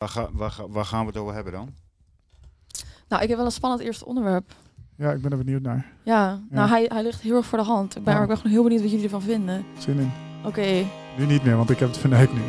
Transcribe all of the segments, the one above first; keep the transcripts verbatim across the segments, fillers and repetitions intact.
Waar, ga, waar, ga, waar gaan we het over hebben dan? Nou, ik heb wel een spannend eerste onderwerp. Ja, ik ben er benieuwd naar. Ja, ja. nou hij, hij ligt heel erg voor de hand. Ik ben, ja. ik ben gewoon heel benieuwd wat jullie ervan vinden. Zin in. Oké. Okay. Nu niet meer, want ik heb het verneukt nu.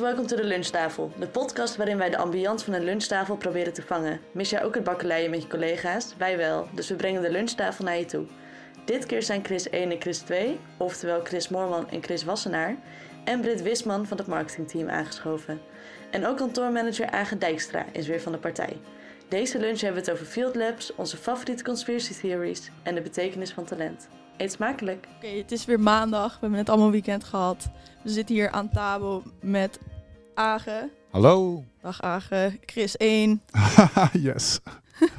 Welcome to de lunchtafel, de podcast waarin wij de ambiance van een lunchtafel proberen te vangen. Mis jij ook het bakkeleien met je collega's? Wij wel, dus we brengen de lunchtafel naar je toe. Dit keer zijn Chris één en Chris twee, oftewel Chris Moorman en Chris Wassenaar, en Britt Wisman van het marketingteam aangeschoven. En ook kantoormanager Age Dijkstra is weer van de partij. Deze lunch hebben we het over Field Labs, onze favoriete conspiracy theories en de betekenis van talent. Eet smakelijk! Oké, okay, het is weer maandag, we hebben net allemaal weekend gehad. We zitten hier aan tafel met Age. Hallo. Dag Age. Chris één. Yes.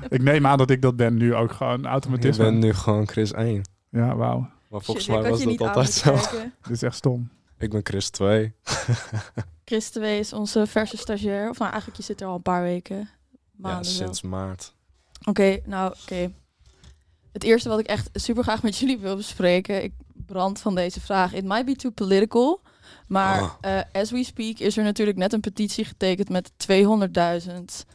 Ik neem aan dat ik dat ben nu ook gewoon automatisme. Ik ben nu gewoon Chris één. Ja, wauw. Maar volgens mij was dat altijd zo. Dit is echt stom. Ik ben Chris twee. Chris twee is onze verse stagiair. Of nou, eigenlijk, je zit er al een paar weken. Ja, sinds wel. maart. Oké, okay, nou oké. Okay. Het eerste wat ik echt super graag met jullie wil bespreken. Ik brand van deze vraag. It might be too political. Maar oh. uh, as we speak is er natuurlijk net een petitie getekend met tweehonderdduizend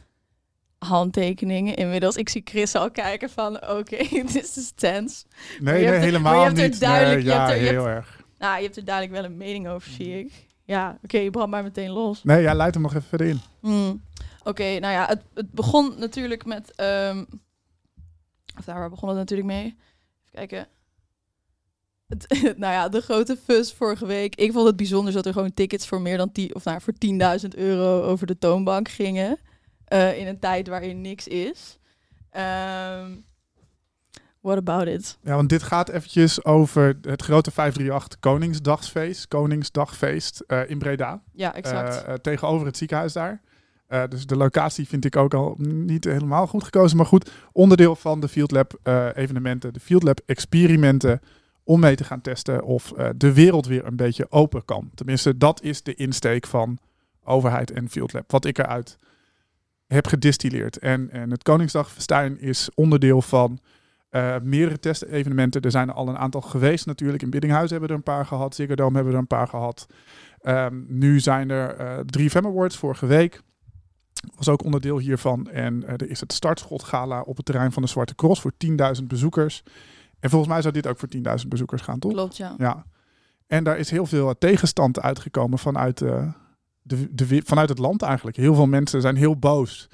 handtekeningen inmiddels. Ik zie Chris al kijken van oké, okay, this is tense. Nee, nee, helemaal niet. Ja, heel erg. Nou, je hebt er duidelijk wel een mening over, zie ik. Ja, oké, okay, je brandt maar meteen los. Nee, ja, leid hem nog even verder in. Mm. Oké, okay, nou ja, het, het begon natuurlijk met... Um, of daar begon het natuurlijk mee. Even kijken... Nou ja, de grote fuss vorige week. Ik vond het bijzonder dat er gewoon tickets voor meer dan tien, of nou, voor tienduizend euro over de toonbank gingen. Uh, in een tijd waarin niks is. Um, what about it? Ja, want dit gaat eventjes over het grote vijf drie acht Koningsdagfeest. Koningsdagfeest uh, in Breda. Ja, exact. Uh, uh, tegenover het ziekenhuis daar. Uh, dus de locatie vind ik ook al niet helemaal goed gekozen. Maar goed, onderdeel van de Field Lab uh, evenementen. De Field Lab experimenten. Om mee te gaan testen of uh, de wereld weer een beetje open kan. Tenminste, dat is de insteek van overheid en Field Lab. Wat ik eruit heb gedistilleerd. En, en het Koningsdagfestijn is onderdeel van uh, meerdere testevenementen. Er zijn er al een aantal geweest natuurlijk. In Biddinghuizen hebben we er een paar gehad. Ziggodome hebben we er een paar gehad. Um, nu zijn er uh, drie Fem Awards vorige week. Was ook onderdeel hiervan. En uh, er is het Startschot Gala op het terrein van de Zwarte Cross voor tienduizend bezoekers. En volgens mij zou dit ook voor tienduizend bezoekers gaan, toch? Klopt, ja. ja. En daar is heel veel tegenstand uitgekomen vanuit, uh, de, de, vanuit het land eigenlijk. Heel veel mensen zijn heel boos.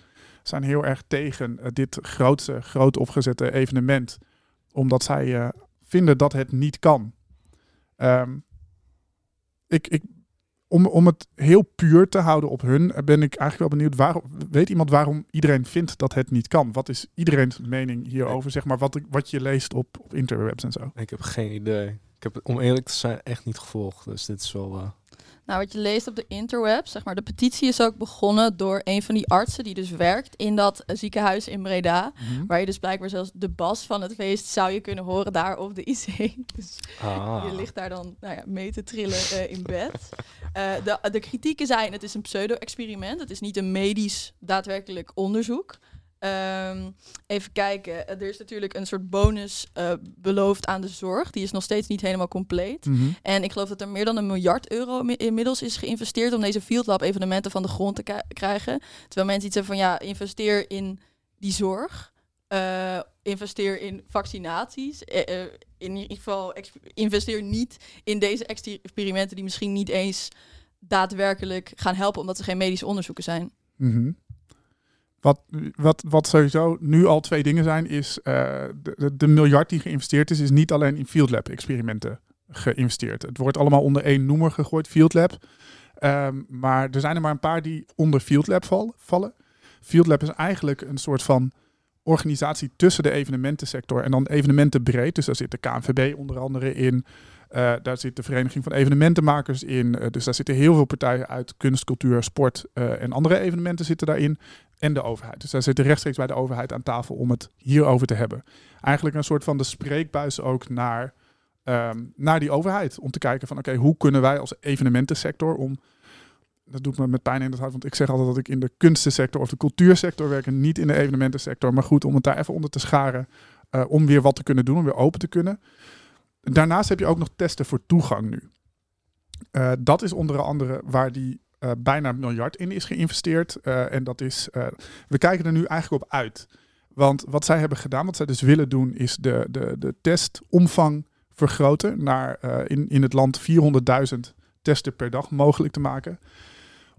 Zijn heel erg tegen uh, dit grootste, groot opgezette evenement. Omdat zij uh, vinden dat het niet kan. Um, ik, ik, om, om het heel puur te houden op hun, ben ik eigenlijk wel benieuwd. Waarom, weet iemand waarom iedereen vindt dat het niet kan? Wat is iedereen's mening hierover? Zeg maar wat, wat je leest op, op interwebs en zo. Ik heb geen idee. Ik heb het, om eerlijk te zijn, echt niet gevolgd. Dus dit is wel... Uh... Nou, wat je leest op de interwebs, zeg maar, de petitie is ook begonnen door een van die artsen die dus werkt in dat ziekenhuis in Breda. Mm-hmm. Waar je dus blijkbaar zelfs de bas van het feest zou je kunnen horen daar op de I C. Dus ah. je ligt daar dan nou ja, mee te trillen uh, in bed. Uh, de, de kritieken zijn, het is een pseudo-experiment. Het is niet een medisch daadwerkelijk onderzoek. Um, even kijken, er is natuurlijk een soort bonus uh, beloofd aan de zorg. Die is nog steeds niet helemaal compleet. Mm-hmm. En ik geloof dat er meer dan een miljard euro mi- inmiddels is geïnvesteerd om deze Field Lab evenementen van de grond te k- krijgen. Terwijl mensen iets hebben van ja, investeer in die zorg. Uh, investeer in vaccinaties. Uh, in ieder geval ex- investeer niet in deze experimenten die misschien niet eens daadwerkelijk gaan helpen omdat ze geen medische onderzoeken zijn. Mm-hmm. Wat, wat, wat sowieso nu al twee dingen zijn, is uh, de, de miljard die geïnvesteerd is, is niet alleen in Field Lab experimenten geïnvesteerd. Het wordt allemaal onder één noemer gegooid, Field Lab. Um, maar er zijn er maar een paar die onder Field Lab val, vallen. Field Lab is eigenlijk een soort van organisatie tussen de evenementensector en dan evenementen breed. Dus daar zit de K N V B onder andere in. Uh, daar zit de Vereniging van Evenementenmakers in. Uh, dus daar zitten heel veel partijen uit kunst, cultuur, sport uh, en andere evenementen zitten daarin. En de overheid. Dus daar zitten rechtstreeks bij de overheid aan tafel om het hierover te hebben. Eigenlijk een soort van de spreekbuis ook naar, um, naar die overheid. Om te kijken van oké, okay, hoe kunnen wij als evenementensector om dat doet me met pijn in het hart, want ik zeg altijd dat ik in de kunstensector of de cultuursector werk en niet in de evenementensector. Maar goed, om het daar even onder te scharen, uh, om weer wat te kunnen doen, om weer open te kunnen. Daarnaast heb je ook nog testen voor toegang nu. Uh, dat is onder andere waar die uh, bijna een miljard in is geïnvesteerd. Uh, en dat is, uh, we kijken er nu eigenlijk op uit. Want wat zij hebben gedaan, wat zij dus willen doen, is de, de, de testomvang vergroten naar uh, in, in het land vierhonderdduizend testen per dag mogelijk te maken.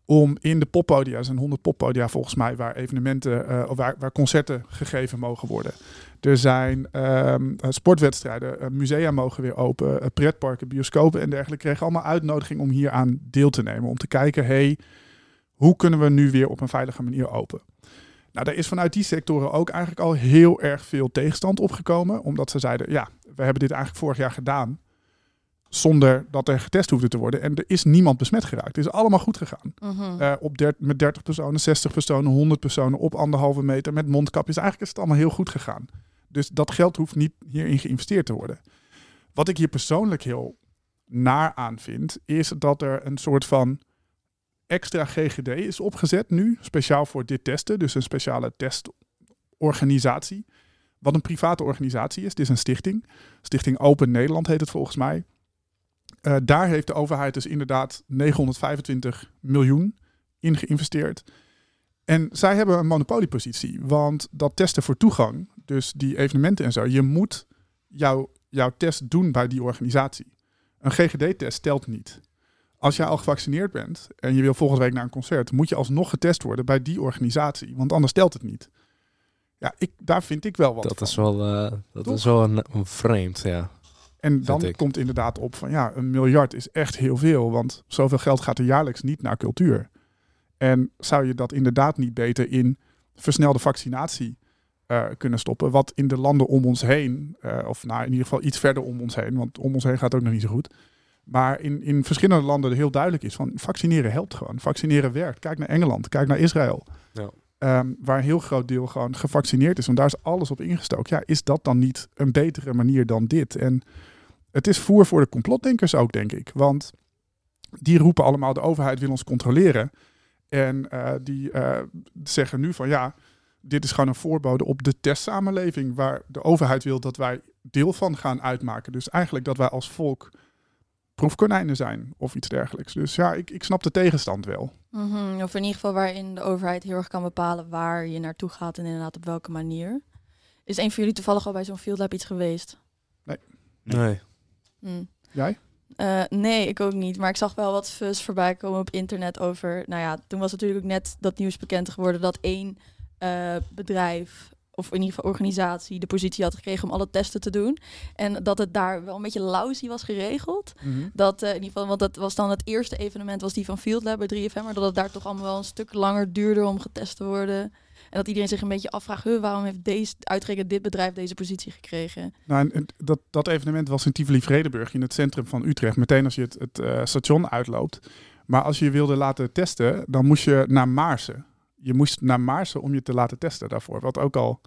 Om in de poppodia, er zijn honderd poppodia volgens mij, waar evenementen, uh, waar, waar concerten gegeven mogen worden. Er zijn uh, sportwedstrijden, uh, musea mogen weer open, uh, pretparken, bioscopen en dergelijke kregen allemaal uitnodiging om hier aan deel te nemen. Om te kijken, hey, hoe kunnen we nu weer op een veilige manier open? Nou, daar is vanuit die sectoren ook eigenlijk al heel erg veel tegenstand opgekomen. Omdat ze zeiden, ja, we hebben dit eigenlijk vorig jaar gedaan. Zonder dat er getest hoefde te worden. En er is niemand besmet geraakt. Het is allemaal goed gegaan. Uh-huh. Uh, op dert- met dertig personen, zestig personen, honderd personen op anderhalve meter met mondkapjes. Eigenlijk is het allemaal heel goed gegaan. Dus dat geld hoeft niet hierin geïnvesteerd te worden. Wat ik hier persoonlijk heel naar aan vind, is dat er een soort van extra G G D is opgezet nu. Speciaal voor dit testen. Dus een speciale testorganisatie. Wat een private organisatie is. Dit is een stichting. Stichting Open Nederland heet het volgens mij. Uh, daar heeft de overheid dus inderdaad negenhonderdvijfentwintig miljoen in geïnvesteerd. En zij hebben een monopoliepositie. Want dat testen voor toegang, dus die evenementen en zo, je moet jouw, jouw test doen bij die organisatie. Een G G D-test telt niet. Als jij al gevaccineerd bent en je wil volgende week naar een concert, moet je alsnog getest worden bij die organisatie. Want anders telt het niet. Ja, ik, daar vind ik wel wat dat van. Is wel, uh, dat Toch? is wel een, een vreemd, ja. En dan komt inderdaad op van ja, een miljard is echt heel veel. Want zoveel geld gaat er jaarlijks niet naar cultuur. En zou je dat inderdaad niet beter in versnelde vaccinatie uh, kunnen stoppen? Wat in de landen om ons heen, uh, of nou in ieder geval iets verder om ons heen. Want om ons heen gaat het ook nog niet zo goed. Maar in, in verschillende landen heel duidelijk is van vaccineren helpt gewoon. Vaccineren werkt. Kijk naar Engeland, kijk naar Israël. Ja. Um, waar een heel groot deel gewoon gevaccineerd is. Want daar is alles op ingestoken. Ja, is dat dan niet een betere manier dan dit? En het is voer voor de complotdenkers ook, denk ik. Want die roepen allemaal, de overheid wil ons controleren. En uh, die uh, zeggen nu van ja, dit is gewoon een voorbode op de testsamenleving. Waar de overheid wil dat wij deel van gaan uitmaken. Dus eigenlijk dat wij als volk proefkonijnen zijn of iets dergelijks. Dus ja, ik, ik snap de tegenstand wel. Mm-hmm, of in ieder geval waarin de overheid heel erg kan bepalen waar je naartoe gaat en inderdaad op welke manier. Is een van jullie toevallig al bij zo'n Field Lab iets geweest? Nee. Nee. Mm. Jij? Uh, nee, ik ook niet. Maar ik zag wel wat fuzz voorbij komen op internet over. Nou ja, toen was natuurlijk ook net dat nieuws bekend geworden dat één uh, bedrijf, of in ieder geval organisatie, de positie had gekregen om alle testen te doen. En dat het daar wel een beetje lousy was geregeld. Mm-hmm. Dat uh, in ieder geval, want dat was dan het eerste evenement, was die van Field Lab bij drie F M. Maar dat het daar toch allemaal wel een stuk langer duurde om getest te worden. En dat iedereen zich een beetje afvraagt, huh, waarom heeft deze uitgerekend dit bedrijf deze positie gekregen? Nou, en, en dat, dat evenement was in Tivoli Vredenburg, in het centrum van Utrecht. Meteen als je het, het uh, station uitloopt. Maar als je je wilde laten testen, dan moest je naar Maarsen. Je moest naar Maarsen om je te laten testen daarvoor. Wat ook al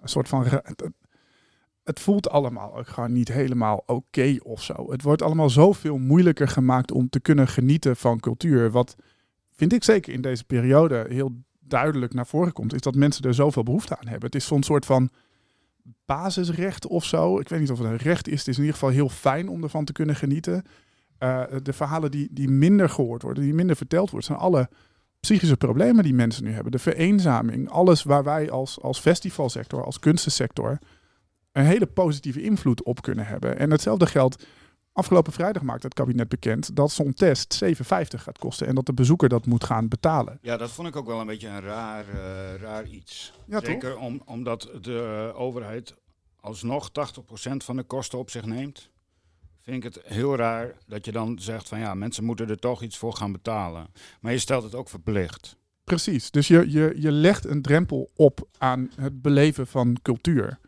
een soort van... Het voelt allemaal ook gewoon niet helemaal oké okay of zo. Het wordt allemaal zoveel moeilijker gemaakt om te kunnen genieten van cultuur. Wat vind ik zeker in deze periode heel duidelijk naar voren komt, is dat mensen er zoveel behoefte aan hebben. Het is zo'n soort van basisrecht of zo. Ik weet niet of het een recht is. Het is in ieder geval heel fijn om ervan te kunnen genieten. Uh, de verhalen die, die minder gehoord worden, die minder verteld worden, zijn alle psychische problemen die mensen nu hebben, de vereenzaming, alles waar wij als, als festivalsector, als kunstensector een hele positieve invloed op kunnen hebben. En hetzelfde geldt, afgelopen vrijdag maakte het kabinet bekend dat zo'n test zeven vijftig gaat kosten en dat de bezoeker dat moet gaan betalen. Ja, dat vond ik ook wel een beetje een raar, uh, raar iets. Ja, zeker toch? Om, omdat de overheid alsnog tachtig procent van de kosten op zich neemt, vind ik het heel raar dat je dan zegt van ja, mensen moeten er toch iets voor gaan betalen. Maar je stelt het ook verplicht. Precies, dus je, je, je legt een drempel op aan het beleven van cultuur.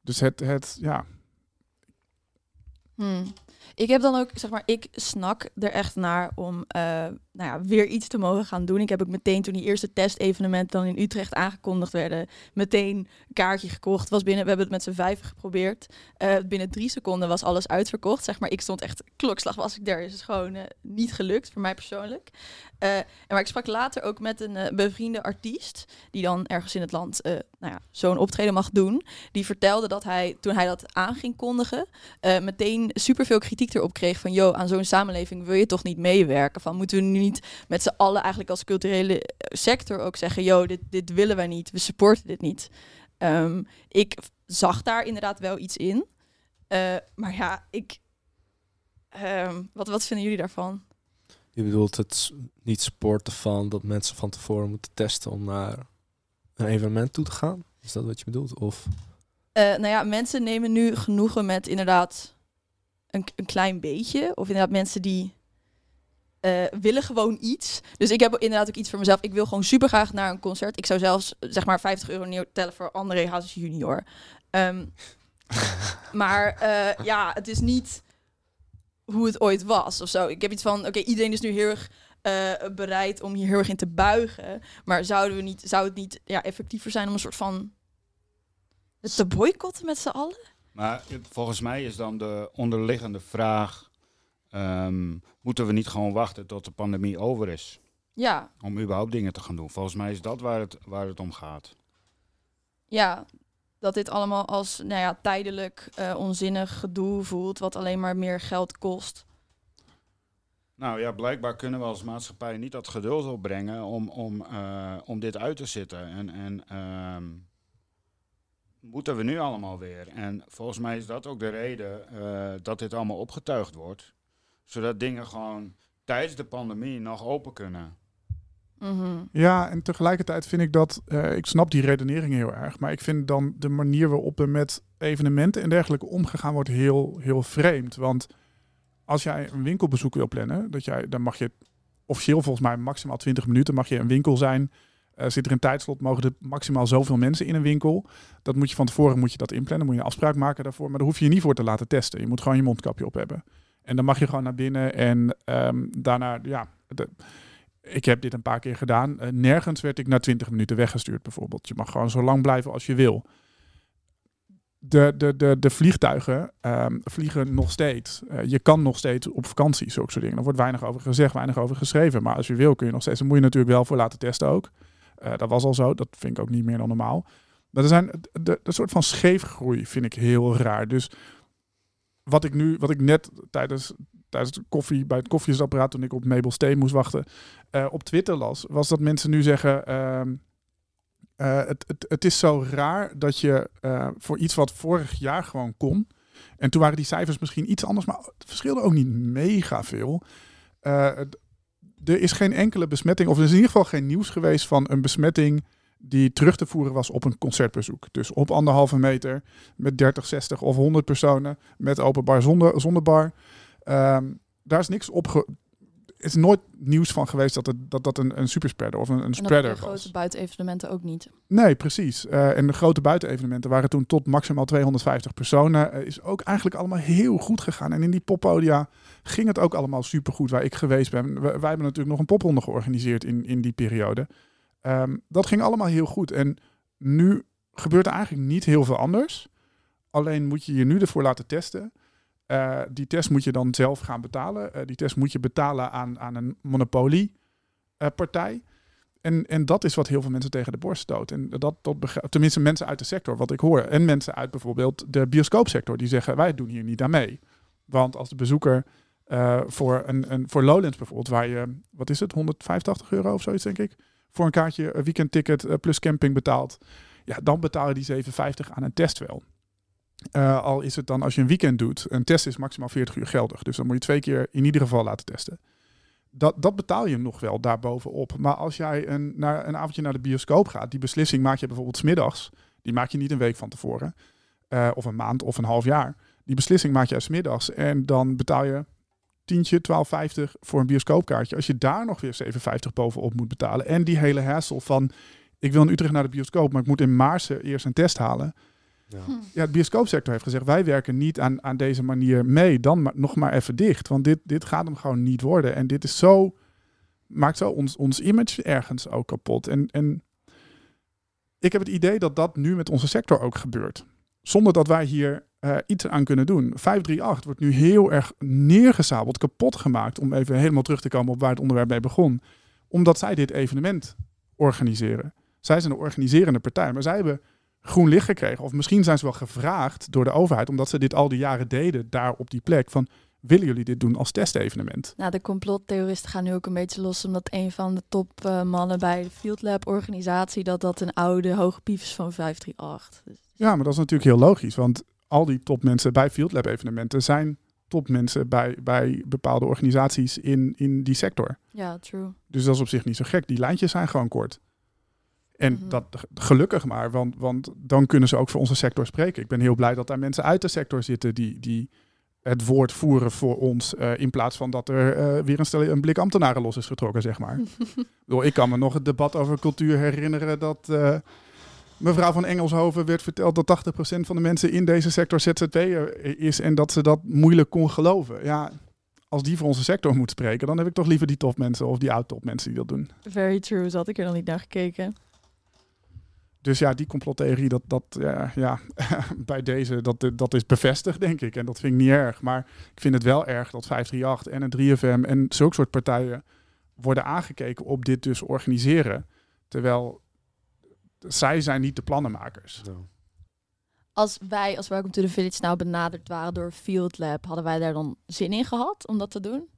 Dus het, het ja... Hmm. Ik heb dan ook, zeg maar, ik snak er echt naar om uh, nou ja, weer iets te mogen gaan doen. Ik heb ook meteen, toen die eerste testevenementen dan in Utrecht aangekondigd werden, meteen een kaartje gekocht. Was binnen, we hebben het met z'n vijven geprobeerd. Uh, binnen drie seconden was alles uitverkocht. Zeg maar, ik stond echt klokslag, was ik daar. Is het gewoon uh, niet gelukt, voor mij persoonlijk. Uh, maar ik sprak later ook met een uh, bevriende artiest, die dan ergens in het land uh, nou ja, zo'n optreden mag doen. Die vertelde dat hij, toen hij dat aan ging kondigen, uh, meteen superveel kritiek erop kreeg van, yo, aan zo'n samenleving wil je toch niet meewerken? Van, moeten we nu niet met z'n allen eigenlijk als culturele sector ook zeggen, yo, dit, dit willen wij niet, we supporten dit niet. Um, ik zag daar inderdaad wel iets in. Uh, maar ja, ik... Um, wat, wat vinden jullie daarvan? Je bedoelt het niet supporten van dat mensen van tevoren moeten testen om naar een evenement toe te gaan? Is dat wat je bedoelt? Of? Uh, nou ja, mensen nemen nu genoegen met inderdaad een, een klein beetje. Of inderdaad mensen die uh, willen gewoon iets. Dus ik heb inderdaad ook iets voor mezelf. Ik wil gewoon super graag naar een concert. Ik zou zelfs zeg maar vijftig euro neertellen voor André Hazes junior. Um, maar uh, ja, het is niet hoe het ooit was of zo. Ik heb iets van, oké, okay, iedereen is nu heel erg uh, bereid om hier heel erg in te buigen. Maar zouden we niet, zou het niet ja, effectiever zijn om een soort van het te boycotten met z'n allen? Maar volgens mij is dan de onderliggende vraag, um, moeten we niet gewoon wachten tot de pandemie over is? Ja. Om überhaupt dingen te gaan doen. Volgens mij is dat waar het, waar het om gaat. Ja, dat dit allemaal als nou ja, tijdelijk uh, onzinnig gedoe voelt, wat alleen maar meer geld kost. Nou ja, blijkbaar kunnen we als maatschappij niet dat geduld opbrengen om, om, uh, om dit uit te zitten. En, en um, moeten we nu allemaal weer. En volgens mij is dat ook de reden uh, dat dit allemaal opgetuigd wordt. Zodat dingen gewoon tijdens de pandemie nog open kunnen. Mm-hmm. Ja, en tegelijkertijd vind ik dat, uh, ik snap die redenering heel erg, maar ik vind dan de manier waarop er met evenementen en dergelijke omgegaan wordt heel, heel vreemd. Want als jij een winkelbezoek wil plannen, dat jij, dan mag je officieel volgens mij maximaal twintig minuten mag je een winkel zijn. Uh, zit er een tijdslot, mogen er maximaal zoveel mensen in een winkel. Dat moet je van tevoren moet je dat inplannen, moet je een afspraak maken daarvoor, maar daar hoef je je niet voor te laten testen. Je moet gewoon je mondkapje op hebben. En dan mag je gewoon naar binnen en um, daarna, ja... De, Ik heb dit een paar keer gedaan. Uh, nergens werd ik na twintig minuten weggestuurd bijvoorbeeld. Je mag gewoon zo lang blijven als je wil. De, de, de, de vliegtuigen uh, vliegen nog steeds. Uh, je kan nog steeds op vakantie, zulke soort dingen. Er wordt weinig over gezegd, weinig over geschreven. Maar als je wil kun je nog steeds. Dan moet je natuurlijk wel voor laten testen ook. Uh, dat was al zo. Dat vind ik ook niet meer dan normaal. Maar er zijn de, de, de soort van scheefgroei vind ik heel raar. Dus wat ik nu, wat ik net tijdens... tijdens de koffie, bij het koffiesapparaat toen ik op Mabel Steen moest wachten, uh, op Twitter las, was dat mensen nu zeggen, uh, uh, het, het, het is zo raar dat je uh, voor iets wat vorig jaar gewoon kon, en toen waren die cijfers misschien iets anders, maar het verschilde ook niet mega veel. Uh, er is geen enkele besmetting, of er is in ieder geval geen nieuws geweest van een besmetting die terug te voeren was op een concertbezoek. Dus op anderhalve meter, met dertig, zestig of honderd personen, met open bar, zonder, zonder bar. Um, daar is niks op. Ge- is nooit nieuws van geweest dat het, dat, dat een, een superspreader of een, een spreader was. En grote buitenevenementen ook niet. Nee, precies. Uh, en de grote buitenevenementen waren toen tot maximaal tweehonderdvijftig personen. Uh, is ook eigenlijk allemaal heel goed gegaan. En in die poppodia ging het ook allemaal supergoed waar ik geweest ben. We, wij hebben natuurlijk nog een popronde georganiseerd in, in die periode. Um, dat ging allemaal heel goed. En nu gebeurt er eigenlijk niet heel veel anders. Alleen moet je je nu ervoor laten testen. Uh, die test moet je dan zelf gaan betalen. Uh, die test moet je betalen aan, aan een monopoliepartij. Uh, en, en dat is wat heel veel mensen tegen de borst stoot. En dat, dat begrijp, tenminste mensen uit de sector, wat ik hoor. En mensen uit bijvoorbeeld de bioscoopsector. Die zeggen, wij doen hier niet aan mee. Want als de bezoeker uh, voor, een, een, voor Lowlands bijvoorbeeld, waar je, wat is het, honderdvijfentachtig euro of zoiets denk ik, voor een kaartje, een weekendticket uh, plus camping betaalt. Ja, dan betaal je die zeven vijftig aan een test wel. Uh, al is het dan als je een weekend doet, een test is maximaal veertig uur geldig. Dus dan moet je twee keer in ieder geval laten testen. Dat, dat betaal je nog wel daarbovenop. Maar als jij een, naar, een avondje naar de bioscoop gaat, die beslissing maak je bijvoorbeeld 's middags. Die maak je niet een week van tevoren. Uh, of een maand of een half jaar. Die beslissing maak je 's middags. En dan betaal je tientje, twaalf vijftig voor een bioscoopkaartje. Als je daar nog weer zeven vijftig bovenop moet betalen. En die hele hassle van, ik wil in Utrecht naar de bioscoop, maar ik moet in Maarsen eerst een test halen. Ja. ja, de bioscoopsector heeft gezegd, wij werken niet aan, aan deze manier mee. Dan maar, nog maar even dicht. Want dit, dit gaat hem gewoon niet worden. En dit is zo maakt wel ons, ons image ergens ook kapot. En, en ik heb het idee dat dat nu met onze sector ook gebeurt. Zonder dat wij hier uh, iets aan kunnen doen. vijf drie acht wordt nu heel erg neergezabeld, kapot gemaakt. Om even helemaal terug te komen op waar het onderwerp mee begon. Omdat zij dit evenement organiseren. Zij zijn de organiserende partij. Maar zij hebben groen licht gekregen. Of misschien zijn ze wel gevraagd door de overheid. Omdat ze dit al die jaren deden daar op die plek. Van, willen jullie dit doen als testevenement? Nou, de complottheoristen gaan nu ook een beetje los. Omdat een van de topmannen uh, bij de Field Lab organisatie. Dat dat een oude hoogpief is van vijf drie acht. Dus... Ja, maar dat is natuurlijk heel logisch. Want al die topmensen bij Field Lab evenementen zijn... topmensen bij, bij bepaalde organisaties in, in die sector. Ja, true. Dus dat is op zich niet zo gek. Die lijntjes zijn gewoon kort. En mm-hmm. dat gelukkig maar, want, want dan kunnen ze ook voor onze sector spreken. Ik ben heel blij dat daar mensen uit de sector zitten die, die het woord voeren voor ons, uh, in plaats van dat er uh, weer een, stel, een blik ambtenaren los is getrokken, zeg maar. Ik kan me nog het debat over cultuur herinneren dat... Uh, Mevrouw van Engelshoven werd verteld dat tachtig procent van de mensen in deze sector Z Z P'er is en dat ze dat moeilijk kon geloven. Ja, als die voor onze sector moet spreken, dan heb ik toch liever die topmensen of die oud-topmensen die dat doen. Very true, zo had ik er nog niet naar gekeken. Dus ja, die complottheorie, dat, dat, ja, ja, bij deze, dat, dat is bevestigd, denk ik. En dat vind ik niet erg, maar ik vind het wel erg dat vijf drie acht en een drie F M en zulke soort partijen worden aangekeken op dit dus organiseren, terwijl... Zij zijn niet de plannenmakers. No. Als wij als Welcome to the Village nou benaderd waren door Field Lab... hadden wij daar dan zin in gehad om dat te doen?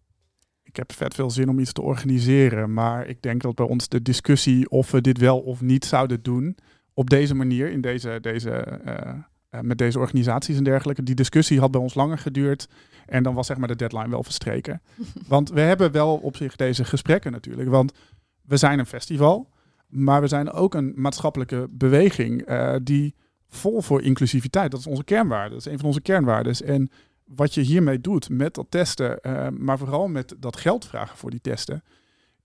Ik heb vet veel zin om iets te organiseren. Maar ik denk dat bij ons de discussie of we dit wel of niet zouden doen... op deze manier, in deze, deze, uh, uh, met deze organisaties en dergelijke... die discussie had bij ons langer geduurd. En dan was zeg maar de deadline wel verstreken. Want we hebben wel op zich deze gesprekken natuurlijk. Want we zijn een festival... Maar we zijn ook een maatschappelijke beweging uh, die vol voor inclusiviteit. Dat is onze kernwaarde. Dat is een van onze kernwaardes. En wat je hiermee doet met dat testen, uh, maar vooral met dat geld vragen voor die testen,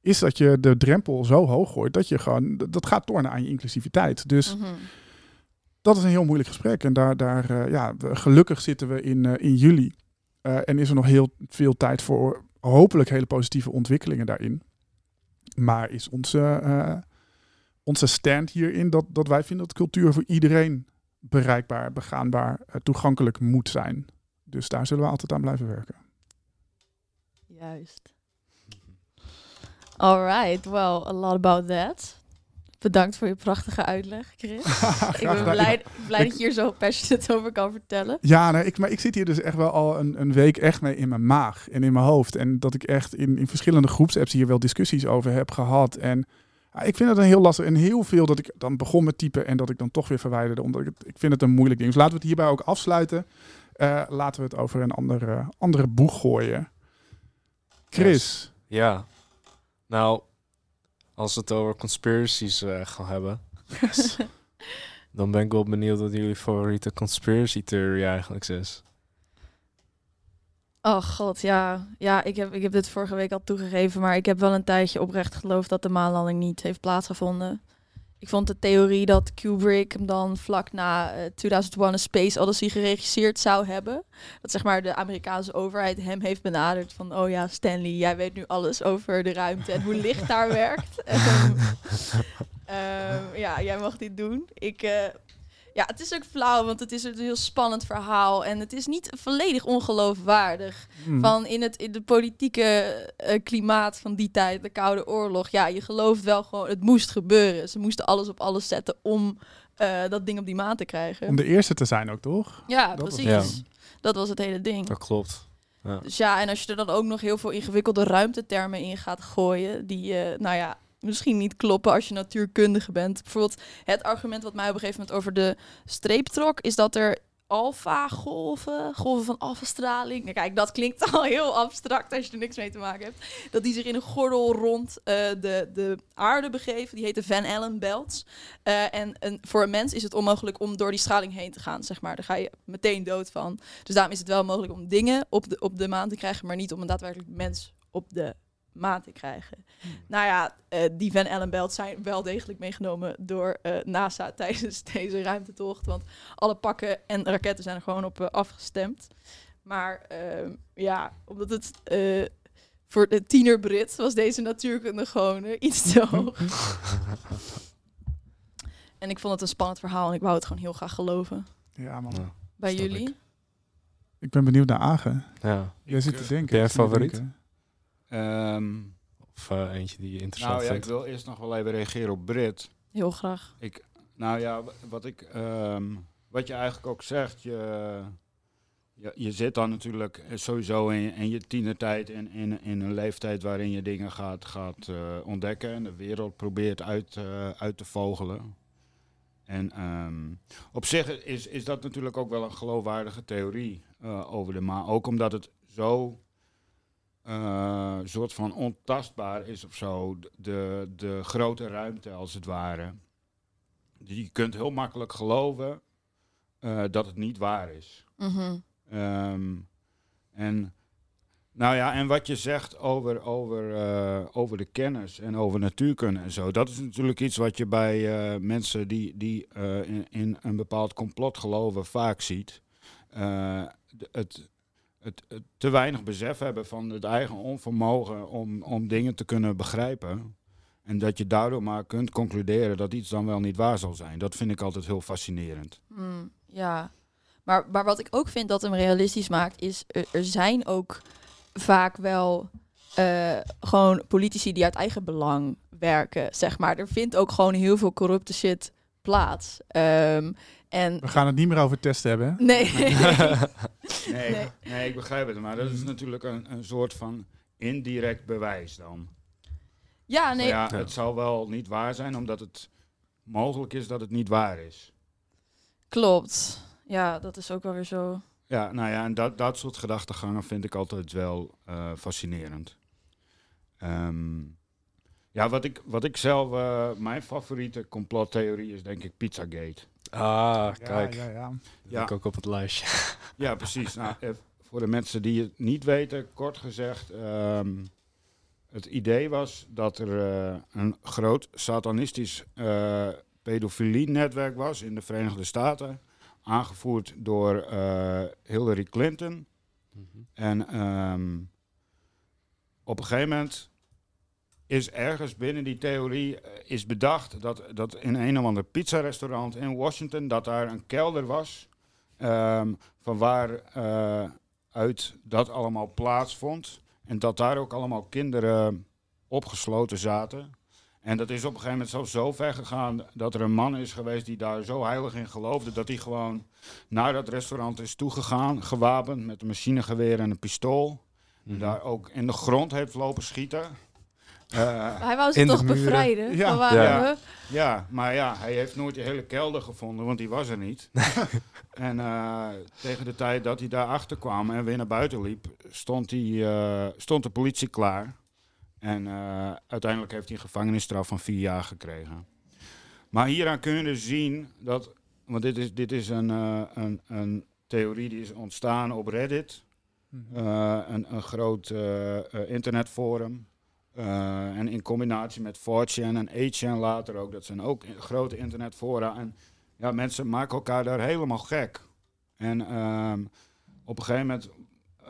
is dat je de drempel zo hoog gooit dat je gewoon, dat gaat tornen aan je inclusiviteit. Dus mm-hmm. dat is een heel moeilijk gesprek. En daar, daar uh, ja, gelukkig zitten we in, uh, in juli. Uh, en is er nog heel veel tijd voor hopelijk hele positieve ontwikkelingen daarin. Maar is onze... Uh, Onze stand hierin dat, dat wij vinden dat cultuur voor iedereen bereikbaar, begaanbaar, toegankelijk moet zijn. Dus daar zullen we altijd aan blijven werken. Juist. All right, well, a lot about that. Bedankt voor je prachtige uitleg, Chris. Ik ben blij, blij dat je hier zo passionate over kan vertellen. Ja, nou, ik, maar ik zit hier dus echt wel al een, een week echt mee in mijn maag en in mijn hoofd. En dat ik echt in, in verschillende groepsapps hier wel discussies over heb gehad en... Ik vind het een heel lastig en heel veel dat ik dan begon met typen en dat ik dan toch weer verwijderde. Omdat ik, het, ik vind het een moeilijk ding. Dus laten we het hierbij ook afsluiten. Uh, laten we het over een andere, andere boeg gooien. Chris. Yes. Ja. Nou, als we het over conspiracies uh, gaan hebben. Yes. Dan ben ik wel benieuwd wat jullie favoriete conspiracy theory eigenlijk is. Oh god, ja. Ja, ik heb, ik heb dit vorige week al toegegeven, maar ik heb wel een tijdje oprecht geloofd dat de maanlanding niet heeft plaatsgevonden. Ik vond de theorie dat Kubrick hem dan vlak na uh, tweeduizend één A Space Odyssey geregisseerd zou hebben. Dat zeg maar de Amerikaanse overheid hem heeft benaderd van, oh ja, Stanley, jij weet nu alles over de ruimte en hoe licht daar werkt. um, um, ja, jij mag dit doen. Ik... Uh, Ja, het is ook flauw, want het is een heel spannend verhaal. En het is niet volledig ongeloofwaardig. Mm. Van in het in de politieke uh, klimaat van die tijd, de Koude Oorlog. Ja, je gelooft wel gewoon, het moest gebeuren. Ze moesten alles op alles zetten om uh, dat ding op die maan te krijgen. Om de eerste te zijn ook, toch? Ja, dat precies. Was, ja. Dat was het hele ding. Dat klopt. Ja. Dus ja, en als je er dan ook nog heel veel ingewikkelde ruimtetermen in gaat gooien, die, uh, nou ja... misschien niet kloppen als je natuurkundige bent. Bijvoorbeeld het argument wat mij op een gegeven moment over de streep trok... is dat er alfa-golven, golven van alfa-straling... Nou, kijk, dat klinkt al heel abstract als je er niks mee te maken hebt... dat die zich in een gordel rond uh, de, de aarde begeven. Die heten Van Allen belts. Uh, en, en voor een mens is het onmogelijk om door die straling heen te gaan, zeg maar. Daar ga je meteen dood van. Dus daarom is het wel mogelijk om dingen op de, op de maan te krijgen... maar niet om een daadwerkelijk mens op de... maat te krijgen. Hmm. Nou ja, uh, die Van Allen belts zijn wel degelijk meegenomen door uh, NASA tijdens deze ruimtetocht, want alle pakken en raketten zijn er gewoon op uh, afgestemd. Maar uh, ja, omdat het uh, voor de tiener Brit was deze natuurkunde gewoon uh, iets te hoog. En ik vond het een spannend verhaal en ik wou het gewoon heel graag geloven. Ja, man. Ja, bij jullie? Ik. ik ben benieuwd naar Agen. Ja. Jij zit te denken. Ben jij favoriet? Um, of uh, eentje die je interessant nou, vindt? Ja, ik wil eerst nog wel even reageren op Brit. Heel graag. Ik, nou ja, wat ik... Um, wat je eigenlijk ook zegt, je, je, je zit dan natuurlijk sowieso in, in je tienertijd en in, in een leeftijd waarin je dingen gaat, gaat uh, ontdekken en de wereld probeert uit, uh, uit te vogelen. En um, op zich is, is dat natuurlijk ook wel een geloofwaardige theorie uh, over de maan. Ook omdat het zo uh, soort van ontastbaar is of zo, de, de grote ruimte als het ware. Je kunt heel makkelijk geloven... Uh, dat het niet waar is. Mm-hmm. Um, en, nou ja, en wat je zegt over, over, uh, over de kennis en over natuurkunde en zo, dat is natuurlijk iets wat je bij uh, mensen die, die uh, in, in een bepaald complot geloven vaak ziet. Uh, het, het, het, het te weinig besef hebben van het eigen onvermogen om, om dingen te kunnen begrijpen. En dat je daardoor maar kunt concluderen dat iets dan wel niet waar zal zijn. Dat vind ik altijd heel fascinerend. Mm, ja, maar, maar wat ik ook vind dat hem realistisch maakt... is er, er zijn ook vaak wel uh, gewoon politici die uit eigen belang werken, zeg maar. Er vindt ook gewoon heel veel corrupte shit plaats. Um, en we gaan het niet meer over testen hebben, hè? Nee. nee, nee. nee, ik begrijp het. Maar dat is natuurlijk een, een soort van indirect bewijs dan. Ja, nee. Ja, het zal wel niet waar zijn, omdat het mogelijk is dat het niet waar is. Klopt. Ja, dat is ook wel weer zo. Ja, nou ja, en dat, dat soort gedachtegangen vind ik altijd wel uh, fascinerend. Um, ja, wat ik, wat ik zelf... Uh, mijn favoriete complottheorie is denk ik Pizzagate. Ah, kijk. Ja, ja, ja. Dat ja. Ik ook op het lijstje. Ja, precies. Nou, voor de mensen die het niet weten, kort gezegd... Um, Het idee was dat er uh, een groot satanistisch uh, pedofilie-netwerk was in de Verenigde Staten, aangevoerd door uh, Hillary Clinton. Mm-hmm. En um, op een gegeven moment is ergens binnen die theorie uh, is bedacht dat, dat in een of ander pizzarestaurant in Washington, dat daar een kelder was um, van waar uh, uit dat allemaal plaatsvond. En dat daar ook allemaal kinderen opgesloten zaten. En dat is op een gegeven moment zelfs zo ver gegaan dat er een man is geweest die daar zo heilig in geloofde dat hij gewoon naar dat restaurant is toegegaan, gewapend met een machinegeweer en een pistool. Mm-hmm. Daar ook in de grond heeft lopen schieten. Uh, hij wou ze toch bevrijden? Ja. Waar ja. We? ja, maar ja, hij heeft nooit die hele kelder gevonden, want die was er niet. En uh, tegen de tijd dat hij daarachter kwam en weer naar buiten liep, stond, die, uh, stond de politie klaar. En uh, uiteindelijk heeft hij een gevangenisstraf van vier jaar gekregen. Maar hieraan kun je dus zien dat, want dit is, dit is een, uh, een, een theorie die is ontstaan op Reddit, uh, een, een groot uh, internetforum. Uh, en in combinatie met four chan en eight chan later ook. Dat zijn ook in, grote internetfora. En ja, mensen maken elkaar daar helemaal gek. En uh, op een gegeven moment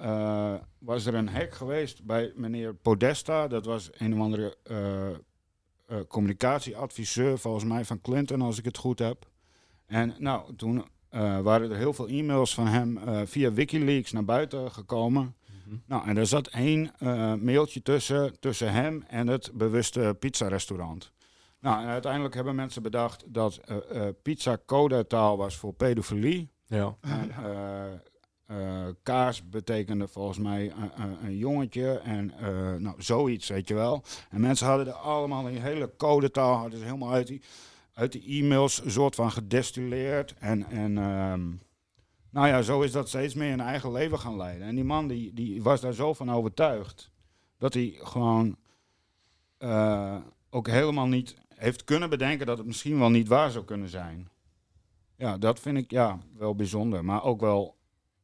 uh, was er een hack geweest bij meneer Podesta. Dat was een of andere uh, uh, communicatieadviseur, volgens mij van Clinton, als ik het goed heb. En nou, toen uh, waren er heel veel e-mails van hem uh, via WikiLeaks naar buiten gekomen. Nou, en er zat één uh, mailtje tussen, tussen hem en het bewuste pizzarestaurant. Nou, en uiteindelijk hebben mensen bedacht dat uh, uh, pizza codetaal was voor pedofilie. Ja. En, uh, uh, kaas betekende volgens mij uh, uh, een jongetje en uh, nou, zoiets, weet je wel. En mensen hadden er allemaal een hele codetaal, hadden ze helemaal uit die, uit die e-mails soort van gedestilleerd en... en um, nou ja, zo is dat steeds meer een eigen leven gaan leiden. En die man die, die was daar zo van overtuigd dat hij gewoon uh, ook helemaal niet heeft kunnen bedenken dat het misschien wel niet waar zou kunnen zijn. Ja, dat vind ik ja, wel bijzonder, maar ook wel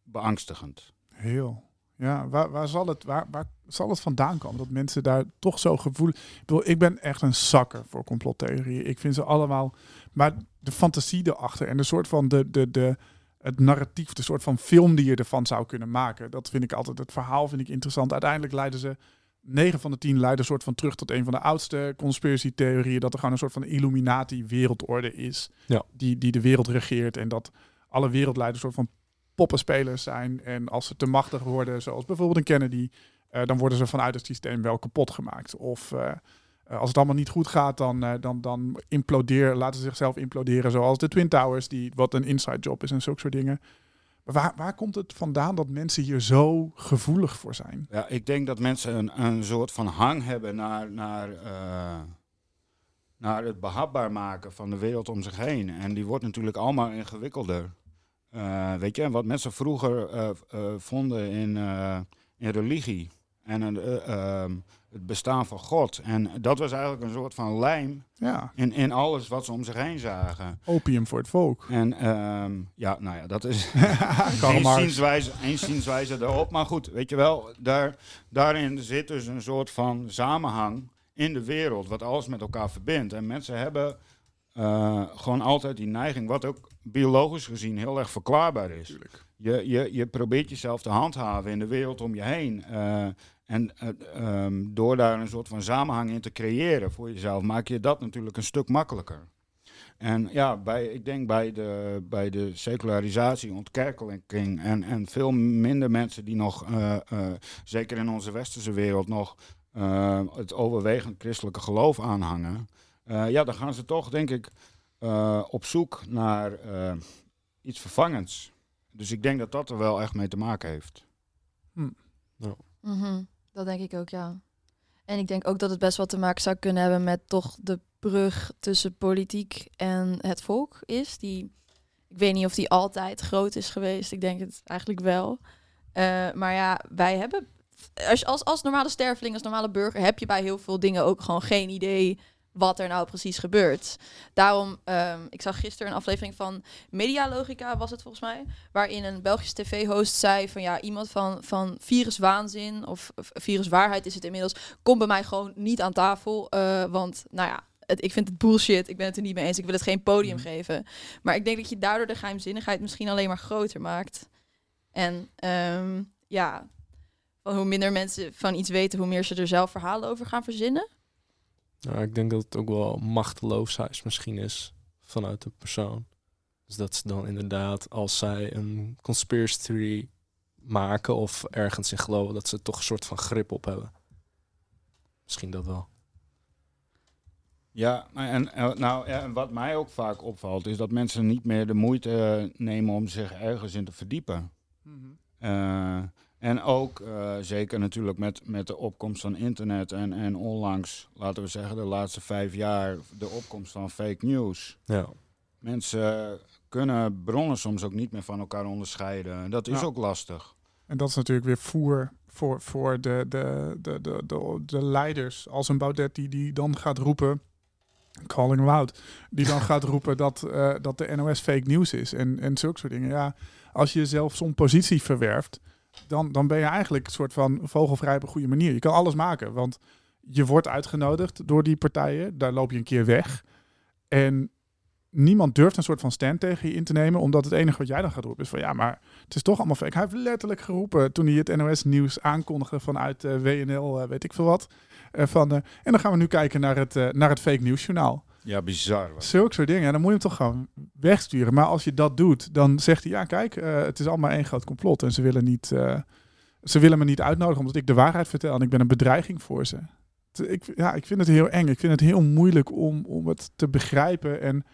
beangstigend. Heel. Ja, waar, waar, zal het, waar, waar zal het vandaan komen? Dat mensen daar toch zo gevoel... Ik bedoel, ik ben echt een zakker voor complottheorieën. Ik vind ze allemaal... Maar de fantasie erachter en de soort van de... de, de het narratief, de soort van film die je ervan zou kunnen maken. Dat vind ik altijd, het verhaal vind ik interessant. Uiteindelijk leiden ze negen van de tien leiden soort van terug tot een van de oudste conspiratietheorieën, dat er gewoon een soort van Illuminati-wereldorde is, ja. die, die de wereld regeert en dat alle wereldleiders soort van poppenspelers zijn. En als ze te machtig worden, zoals bijvoorbeeld een Kennedy, uh, dan worden ze vanuit het systeem wel kapot gemaakt. Of uh, uh, als het allemaal niet goed gaat, dan, uh, dan, dan implodeer, laten ze zichzelf imploderen, zoals de Twin Towers, die wat een inside job is en zulke soort dingen. Waar, waar komt het vandaan dat mensen hier zo gevoelig voor zijn? Ja, ik denk dat mensen een, een soort van hang hebben naar, naar, uh, naar het behapbaar maken van de wereld om zich heen. En die wordt natuurlijk allemaal ingewikkelder. Uh, weet je, wat mensen vroeger uh, uh, vonden in, uh, in religie en uh, uh, het bestaan van God. En dat was eigenlijk een soort van lijm ja. in, in alles wat ze om zich heen zagen. Opium voor het volk. En um, ja, nou ja, dat is een zienswijze, een zienswijze daarop. Maar goed, weet je wel, daar, daarin zit dus een soort van samenhang in de wereld, wat alles met elkaar verbindt. En mensen hebben uh, gewoon altijd die neiging, wat ook biologisch gezien heel erg verklaarbaar is. Je, je, je probeert jezelf te handhaven in de wereld om je heen. Uh, En uh, um, door daar een soort van samenhang in te creëren voor jezelf, maak je dat natuurlijk een stuk makkelijker. En ja, bij, ik denk bij de, bij de secularisatie, ontkerkelijking en, en veel minder mensen die nog, uh, uh, zeker in onze westerse wereld, nog uh, het overwegend christelijke geloof aanhangen. Uh, ja, dan gaan ze toch, denk ik, uh, op zoek naar uh, iets vervangends. Dus ik denk dat dat er wel echt mee te maken heeft. Hm. Ja. Mm-hmm. Dat denk ik ook, ja. En ik denk ook dat het best wel te maken zou kunnen hebben met toch de brug tussen politiek en het volk is. Die, ik weet niet of die altijd groot is geweest. Ik denk het eigenlijk wel. Uh, maar ja, wij hebben... Als, als, als normale sterfeling, als normale burger, heb je bij heel veel dingen ook gewoon geen idee wat er nou precies gebeurt. Daarom, um, ik zag gisteren een aflevering van Medialogica, was het volgens mij, waarin een Belgische tv-host zei van ja, iemand van, van viruswaanzin of viruswaarheid is het inmiddels, kom bij mij gewoon niet aan tafel, uh, want nou ja, het, ik vind het bullshit, ik ben het er niet mee eens, ik wil het geen podium mm. geven. Maar ik denk dat je daardoor de geheimzinnigheid misschien alleen maar groter maakt. En um, ja, hoe minder mensen van iets weten, hoe meer ze er zelf verhalen over gaan verzinnen. Ja, ik denk dat het ook wel machteloosheid misschien is vanuit de persoon. Dus dat ze dan inderdaad, als zij een conspiracy theory maken of ergens in geloven, dat ze toch een soort van grip op hebben. Misschien dat wel. Ja, en, en, nou, en wat mij ook vaak opvalt, is dat mensen niet meer de moeite nemen om zich ergens in te verdiepen. Mm-hmm. Uh, En ook, uh, zeker natuurlijk met, met de opkomst van internet en, en onlangs, laten we zeggen de laatste vijf jaar, de opkomst van fake news. Ja. Mensen kunnen bronnen soms ook niet meer van elkaar onderscheiden. Dat is ja. ook lastig. En dat is natuurlijk weer voer voor, voor de, de, de, de, de, de leiders, als een Baudet die, die dan gaat roepen, calling him out, die dan gaat roepen dat, uh, dat de N O S fake news is en, en zulke soort dingen. Ja, als je zelf zo'n positie verwerft, Dan, dan ben je eigenlijk een soort van vogelvrij op een goede manier. Je kan alles maken, want je wordt uitgenodigd door die partijen. Daar loop je een keer weg. En niemand durft een soort van stand tegen je in te nemen, omdat het enige wat jij dan gaat roepen is van ja, maar het is toch allemaal fake. Hij heeft letterlijk geroepen toen hij het N O S-nieuws aankondigde vanuit uh, W N L, uh, weet ik veel wat. Uh, van, uh, en dan gaan we nu kijken naar het, uh, naar het fake nieuwsjournaal. Ja, bizar. Wat. Zulke soort dingen. En dan moet je hem toch gewoon wegsturen. Maar als je dat doet, dan zegt hij, ja kijk, uh, het is allemaal één groot complot. En ze willen, niet, uh, ze willen me niet uitnodigen omdat ik de waarheid vertel. En ik ben een bedreiging voor ze. T- ik, ja, ik vind het heel eng. Ik vind het heel moeilijk om, om het te begrijpen. En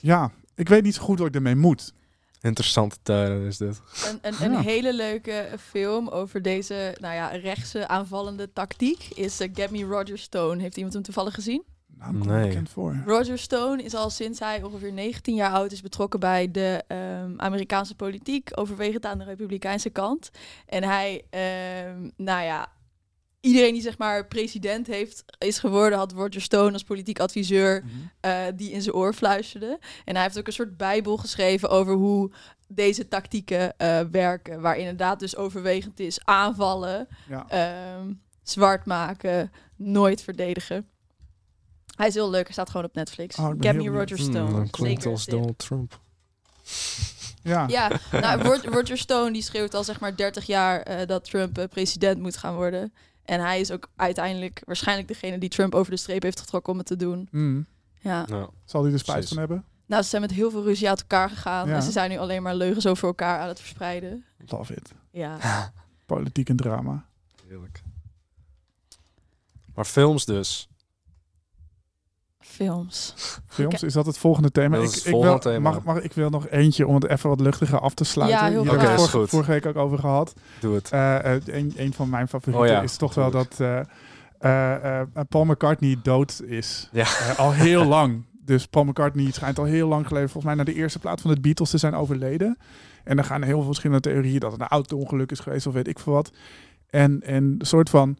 ja, ik weet niet zo goed wat ik ermee moet. Interessante tijden is dit. Een, een, een ja. hele leuke film over deze nou ja, rechtse aanvallende tactiek is uh, Get Me Roger Stone. Heeft iemand hem toevallig gezien? Nou, nee. Bekend voor. Roger Stone is al sinds hij ongeveer negentien jaar oud is betrokken bij de um, Amerikaanse politiek, overwegend aan de Republikeinse kant. En hij, um, nou ja, iedereen die zeg maar president heeft, is geworden, had Roger Stone als politiek adviseur mm-hmm. uh, die in zijn oor fluisterde. En hij heeft ook een soort bijbel geschreven over hoe deze tactieken uh, werken, waar inderdaad dus overwegend is aanvallen, ja. um, zwart maken, nooit verdedigen. Hij is heel leuk, hij staat gewoon op Netflix. Oh, Get Me Roger Stone. Mm, dat klinkt als Donald Trump. Ja, ja. Nou, Roger Stone die schreeuwt al zeg maar dertig jaar uh, dat Trump uh, president moet gaan worden. En hij is ook uiteindelijk waarschijnlijk degene die Trump over de streep heeft getrokken om het te doen. Mm. Ja. Nou, zal hij er spijt van hebben? Nou, ze zijn met heel veel ruzie uit elkaar gegaan. Ja. En ze zijn nu alleen maar leugens over elkaar aan het verspreiden. Love it. Ja. Politiek en drama. Heerlijk. Maar films dus. Films. Films, okay. Is dat het volgende thema? Dat is het volgende ik, ik wil, thema. Mag, mag, ik wil nog eentje om het even wat luchtiger af te sluiten. Ja, heel Hier hebben we vorige, goed. vorige week ook over gehad. Doe het. Uh, een, een van mijn favorieten oh ja, is toch wel dat uh, uh, uh, Paul McCartney dood is. Ja. Uh, al heel lang. Dus Paul McCartney schijnt al heel lang geleden, volgens mij naar de eerste plaat van de Beatles te zijn overleden. En dan gaan heel veel verschillende theorieën dat het een auto-ongeluk is geweest of weet ik veel wat. En een soort van...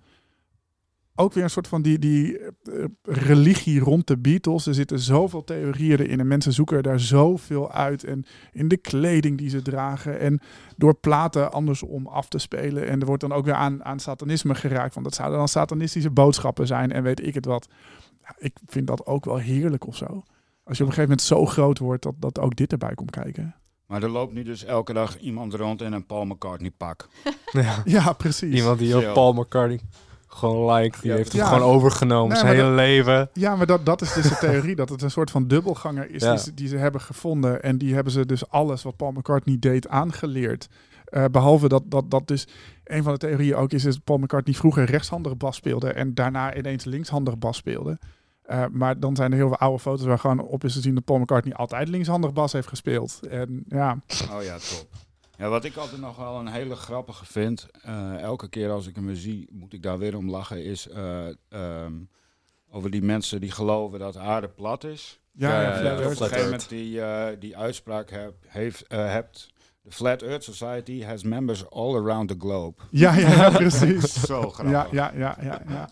Ook weer een soort van die, die uh, religie rond de Beatles. Er zitten zoveel theorieën in en mensen zoeken er daar zoveel uit. En in de kleding die ze dragen en door platen andersom af te spelen. En er wordt dan ook weer aan, aan satanisme geraakt. Want dat zouden dan satanistische boodschappen zijn en weet ik het wat. Ja, ik vind dat ook wel heerlijk of zo. Als je op een gegeven moment zo groot wordt dat, dat ook dit erbij komt kijken. Maar er loopt nu dus elke dag iemand rond in een Paul McCartney pak. ja. ja, precies. Iemand die op Paul McCartney... Gewoon like, die ja, heeft het ja, gewoon overgenomen, nee, zijn hele dat, leven. Ja, maar dat, dat is dus de theorie, dat het een soort van dubbelganger is ja. die, ze, die ze hebben gevonden. En die hebben ze dus alles wat Paul McCartney deed aangeleerd. Uh, behalve dat, dat dat dus, een van de theorieën ook is, dat Paul McCartney vroeger rechtshandig bas speelde en daarna ineens linkshandig bas speelde. Uh, maar dan zijn er heel veel oude foto's waar gewoon op is te zien dat Paul McCartney altijd linkshandig bas heeft gespeeld. En ja. Oh ja, top. Ja, wat ik altijd nog wel een hele grappige vind, uh, elke keer als ik hem zie, moet ik daar weer om lachen, is uh, um, over die mensen die geloven dat de aarde plat is. Ja, ja, ja, ja, ja, ja. Op een gegeven moment die, uh, die uitspraak heb, heeft, uh, hebt, de Flat Earth Society has members all around the globe. Ja, ja, ja, precies. Zo grappig. Ja, ja, ja, ja, ja.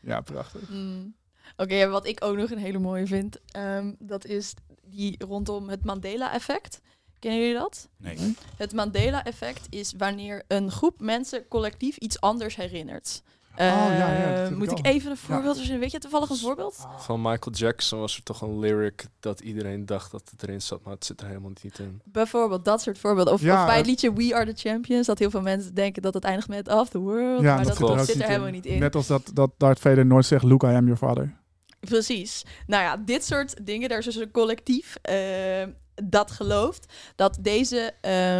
Ja, prachtig. Mm. Oké, okay, wat ik ook nog een hele mooie vind, um, dat is die rondom het Mandela-effect. Kennen jullie dat? Nee. Het Mandela-effect is wanneer een groep mensen collectief iets anders herinnert. Uh, oh, ja, ja, moet ik, ik even een voorbeeld verzinnen? Ja. Weet je toevallig een voorbeeld? Van Michael Jackson was er toch een lyric dat iedereen dacht dat het erin zat, maar het zit er helemaal niet in. Bijvoorbeeld dat soort voorbeelden. Of, ja, of bij het liedje We Are The Champions, dat heel veel mensen denken dat het eindigt met Of The World, ja, maar dat, dat, dat zit er in. helemaal niet in. Net als dat, dat Darth Vader nooit zegt, Luke, I am your father. Precies. Nou ja, dit soort dingen, daar is dus een collectief... Uh, dat gelooft dat deze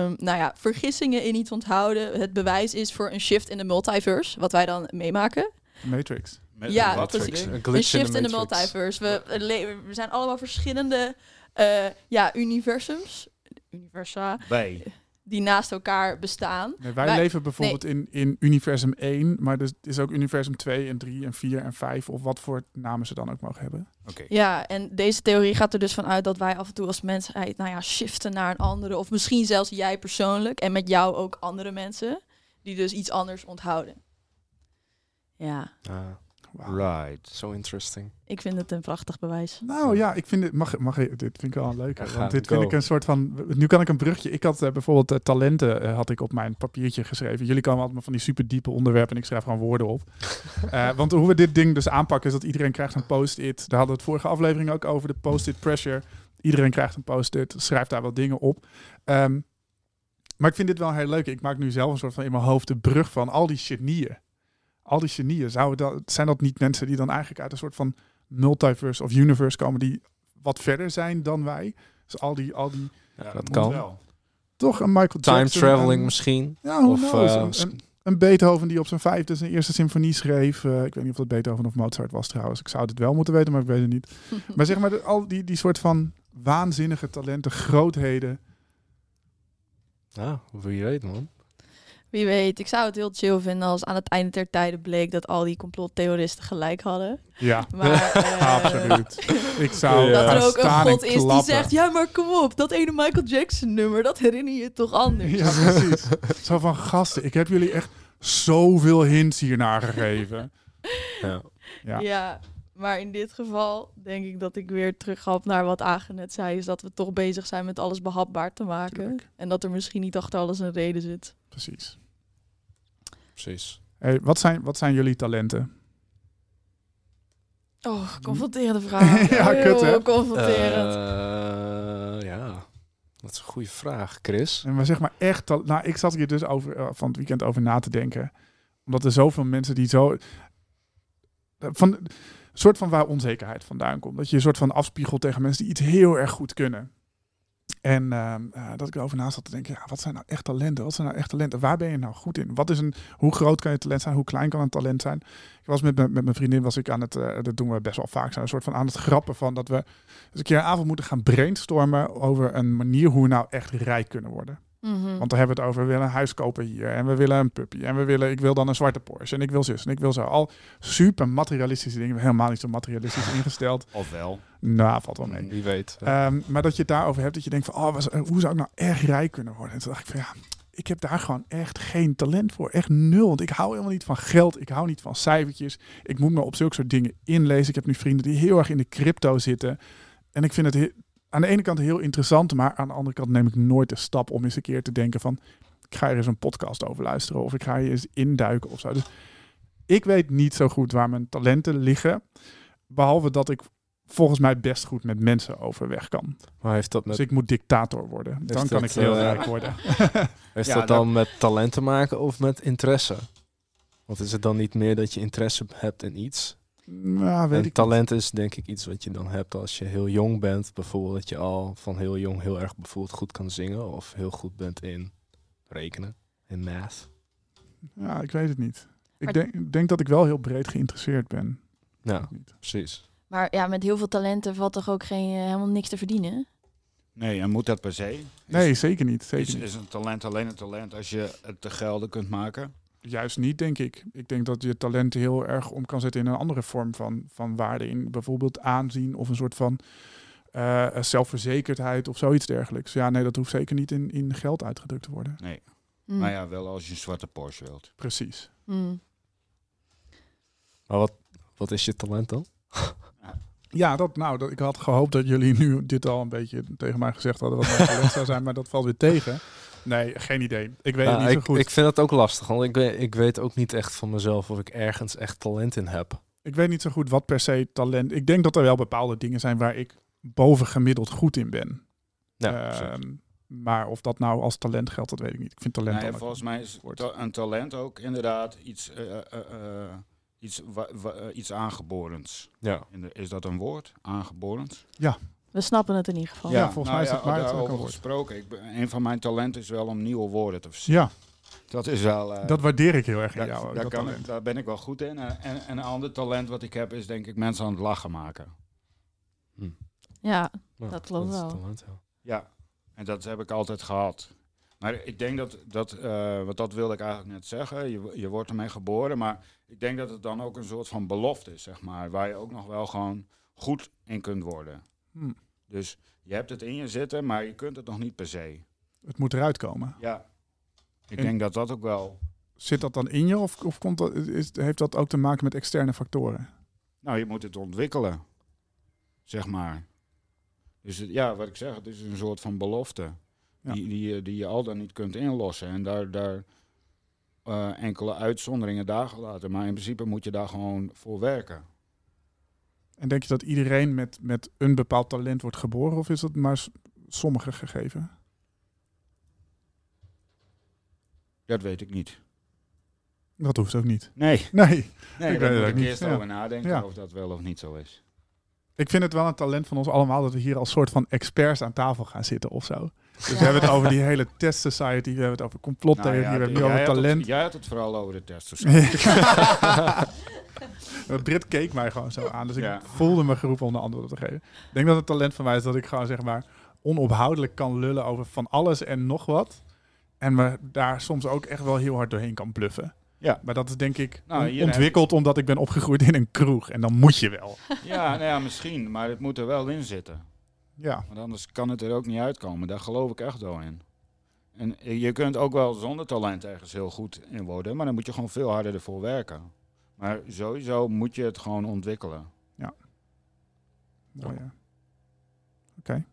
um, nou ja, vergissingen in iets onthouden het bewijs is voor een shift in de multiverse, wat wij dan meemaken. Matrix. Met ja, Matrix. Een, een shift in de multiverse. We, le- we zijn allemaal verschillende uh, ja, universums, universa, wij. die naast elkaar bestaan. Nee, wij, wij leven bijvoorbeeld nee. in, in universum één, maar er is ook universum twee en drie en vier en vijf, of wat voor namen ze dan ook mogen hebben. Okay. Ja, en deze theorie gaat er dus vanuit dat wij af en toe als mensheid, nou ja, shiften naar een andere. Of misschien zelfs jij persoonlijk en met jou ook andere mensen die dus iets anders onthouden. Ja. Uh, wow. Right. So interesting. Ik vind het een prachtig bewijs. Nou ja, ik vind het, mag, mag, dit vind ik wel een leuke. Ja, want dit go. vind ik een soort van, nu kan ik een brugje. Ik had uh, bijvoorbeeld uh, talenten uh, had ik op mijn papiertje geschreven. Jullie komen altijd maar van die super diepe onderwerpen en ik schrijf gewoon woorden op. uh, want hoe we dit ding dus aanpakken is dat iedereen krijgt een post-it. Daar hadden we het vorige aflevering ook over, de post-it pressure. Iedereen krijgt een post-it, schrijft daar wat dingen op. Um, maar ik vind dit wel heel leuk. Ik maak nu zelf een soort van in mijn hoofd de brug van al die genieën. Al die genieën, zouden, zijn dat niet mensen die dan eigenlijk uit een soort van multiverse of universe komen die wat verder zijn dan wij? Dus al die... Al die ja, dat kan. Wel. Toch een Michael Jackson. Time traveling en, misschien. Ja, of uh, een, een Beethoven die op zijn vijfde zijn eerste symfonie schreef. Uh, ik weet niet of dat Beethoven of Mozart was trouwens. Ik zou dit wel moeten weten, maar ik weet het niet. Maar zeg maar, al die, die soort van waanzinnige talenten, grootheden. Ja, wie weet man. Wie weet, ik zou het heel chill vinden als aan het einde der tijden bleek dat al die complottheoristen gelijk hadden. Ja, maar, uh, absoluut. Ik zou dat er ook een god is klappen. Die zegt, ja maar kom op, dat ene Michael Jackson nummer, dat herinner je toch anders. Ja, precies. Zo van, gasten, ik heb jullie echt zoveel hints hiernaar gegeven. Ja. Ja. Ja, maar in dit geval denk ik dat ik weer terug hap naar wat Agen net zei, is dat we toch bezig zijn met alles behapbaar te maken. Tuurlijk. En dat er misschien niet achter alles een reden zit. Precies. Precies. Hey, wat, zijn, wat zijn jullie talenten? Oh, confronterende vraag. ja, kut hè? Confronterend. Uh, ja. Dat is een goede vraag, Chris. En maar zeg maar echt, nou, ik zat hier dus over uh, van het weekend over na te denken. Omdat er zoveel mensen die zo... Uh, van een soort van waar onzekerheid vandaan komt. Dat je een soort van afspiegelt tegen mensen die iets heel erg goed kunnen. En uh, uh, dat ik erover na zat te denken, ja, wat zijn nou echt talenten? Wat zijn nou echt talenten? Waar ben je nou goed in? Wat is een, hoe groot kan je talent zijn? Hoe klein kan een talent zijn? Ik was met, met, met mijn vriendin was ik aan het, uh, dat doen we best wel vaak, zijn een soort van aan het grappen van dat we eens een keer een avond moeten gaan brainstormen over een manier hoe we nou echt rijk kunnen worden. Mm-hmm. Want dan hebben we het over, we willen een huis kopen hier en we willen een puppy en we willen, ik wil dan een zwarte Porsche en ik wil zus en ik wil zo. Al super materialistische dingen, helemaal niet zo materialistisch ingesteld. Of wel? Nou, valt wel mee. Wie weet. Um, maar dat je het daarover hebt, dat je denkt van, oh, was, hoe zou ik nou echt rijk kunnen worden? En toen dacht ik van, ja, ik heb daar gewoon echt geen talent voor. Echt nul, want ik hou helemaal niet van geld, ik hou niet van cijfertjes. Ik moet me op zulke soort dingen inlezen. Ik heb nu vrienden die heel erg in de crypto zitten en ik vind het heel, aan de ene kant heel interessant, maar aan de andere kant neem ik nooit de stap om eens een keer te denken van, ik ga er eens een podcast over luisteren of ik ga hier eens induiken of zo. Dus ik weet niet zo goed waar mijn talenten liggen, behalve dat ik volgens mij best goed met mensen overweg kan. Maar heeft dat met... Dus ik moet dictator worden. Heeft dan kan dat, ik heel uh... rijk worden. Heeft ja, dat dan dat... met talent te maken of met interesse? Want is het dan niet meer dat je interesse hebt in iets? Nou, weet en ik talent niet. Is denk ik iets wat je dan hebt als je heel jong bent. Bijvoorbeeld dat je al van heel jong heel erg bijvoorbeeld goed kan zingen. Of heel goed bent in rekenen, in math. Ja, ik weet het niet. Ik denk, denk dat ik wel heel breed geïnteresseerd ben. Ja, precies. Maar ja, met heel veel talenten valt toch ook geen, uh, helemaal niks te verdienen? Nee, en moet dat per se? Is, nee, zeker niet. Zeker is, is een talent alleen een talent als je het te gelden kunt maken? Juist niet, denk ik. Ik denk dat je talent heel erg om kan zetten in een andere vorm van, van waarde. In bijvoorbeeld aanzien of een soort van uh, zelfverzekerdheid of zoiets dergelijks. Ja, nee, dat hoeft zeker niet in, in geld uitgedrukt te worden. Nee, mm. maar ja, wel als je een zwarte Porsche wilt. Precies. Mm. Maar wat, wat is je talent dan? Ja, dat, nou, dat, ik had gehoopt dat jullie nu dit al een beetje tegen mij gezegd hadden wat mijn talent zou zijn, maar dat valt weer tegen. Nee, geen idee. Ik weet nou, het niet ik, zo goed. Ik vind dat ook lastig, want ik weet, ik weet ook niet echt van mezelf of ik ergens echt talent in heb. Ik weet niet zo goed wat per se talent... Ik denk dat er wel bepaalde dingen zijn waar ik bovengemiddeld goed in ben. Ja, um, maar of dat nou als talent geldt, dat weet ik niet. Ik vind talent... Nee, volgens mij is ta- een talent ook inderdaad iets... Uh, uh, uh, Iets, wa- wa- iets aangeborens. Ja. De, is dat een woord? Aangeborens? Ja. We snappen het in ieder geval. Ja, ja volgens nou mij is het ja, maar daarover ook gesproken. Ik ben, een van mijn talenten is wel om nieuwe woorden te verzinnen. Ja. Dat is wel... Uh, dat waardeer ik heel erg in jou. Dat kan ik, daar ben ik wel goed in. En, en, en een ander talent wat ik heb is denk ik mensen aan het lachen maken. Hm. Ja, nou, dat klopt wel. Talent, ja. ja, en dat heb ik altijd gehad. Maar ik denk dat, dat uh, want dat wilde ik eigenlijk net zeggen, je, je wordt ermee geboren, maar ik denk dat het dan ook een soort van belofte is, zeg maar, waar je ook nog wel gewoon goed in kunt worden. Hmm. Dus je hebt het in je zitten, maar je kunt het nog niet per se. Het moet eruit komen. Ja, ik en denk dat dat ook wel... Zit dat dan in je of, of komt dat, is, heeft dat ook te maken met externe factoren? Nou, je moet het ontwikkelen, zeg maar. Dus het, ja, wat ik zeg, het is een soort van belofte. Ja. Die, die, die je al dan niet kunt inlossen. En daar, daar uh, enkele uitzonderingen daar gelaten. Maar in principe moet je daar gewoon voor werken. En denk je dat iedereen met, met een bepaald talent wordt geboren? Of is dat maar sommige gegeven? Dat weet ik niet. Dat hoeft ook niet. Nee. Nee, nee, nee ik daar moet ik niet. eerst ja. over nadenken ja. of dat wel of niet zo is. Ik vind het wel een talent van ons allemaal dat we hier als soort van experts aan tafel gaan zitten of zo. Dus ja. we hebben het over die hele test society, we hebben het over complottheorie, nou ja, we hebben het over talent. Het, jij had het vooral over de test society. Britt keek mij gewoon zo aan, dus ik ja. voelde me geroepen om de antwoord te geven. Ik denk dat het talent van mij is dat ik gewoon zeg maar onophoudelijk kan lullen over van alles en nog wat. En me daar soms ook echt wel heel hard doorheen kan bluffen. Ja, maar dat is denk ik nou, ontwikkeld omdat ik ben opgegroeid in een kroeg. En dan moet je wel. Ja, nou ja, misschien, maar het moet er wel in zitten. Ja. Want anders kan het er ook niet uitkomen. Daar geloof ik echt wel in. En je kunt ook wel zonder talent ergens heel goed in worden, maar dan moet je gewoon veel harder ervoor werken. Maar sowieso moet je het gewoon ontwikkelen. Ja. Mooi, ja. Oké. Okay.